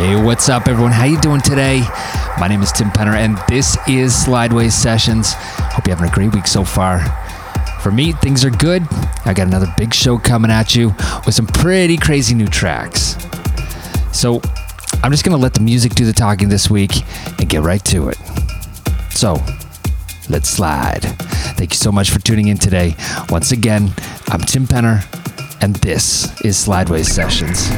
Hey, what's up everyone? How you doing today? My name is Tim Penner and this is Slideways Sessions. Hope you're having a great week so far. For me, things are good. I got another big show coming at you with some pretty crazy new tracks. So I'm just gonna let the music do the talking this week and get right to it. So let's slide. Thank you so much for tuning in today. Once again, I'm Tim Penner and this is Slideways Sessions.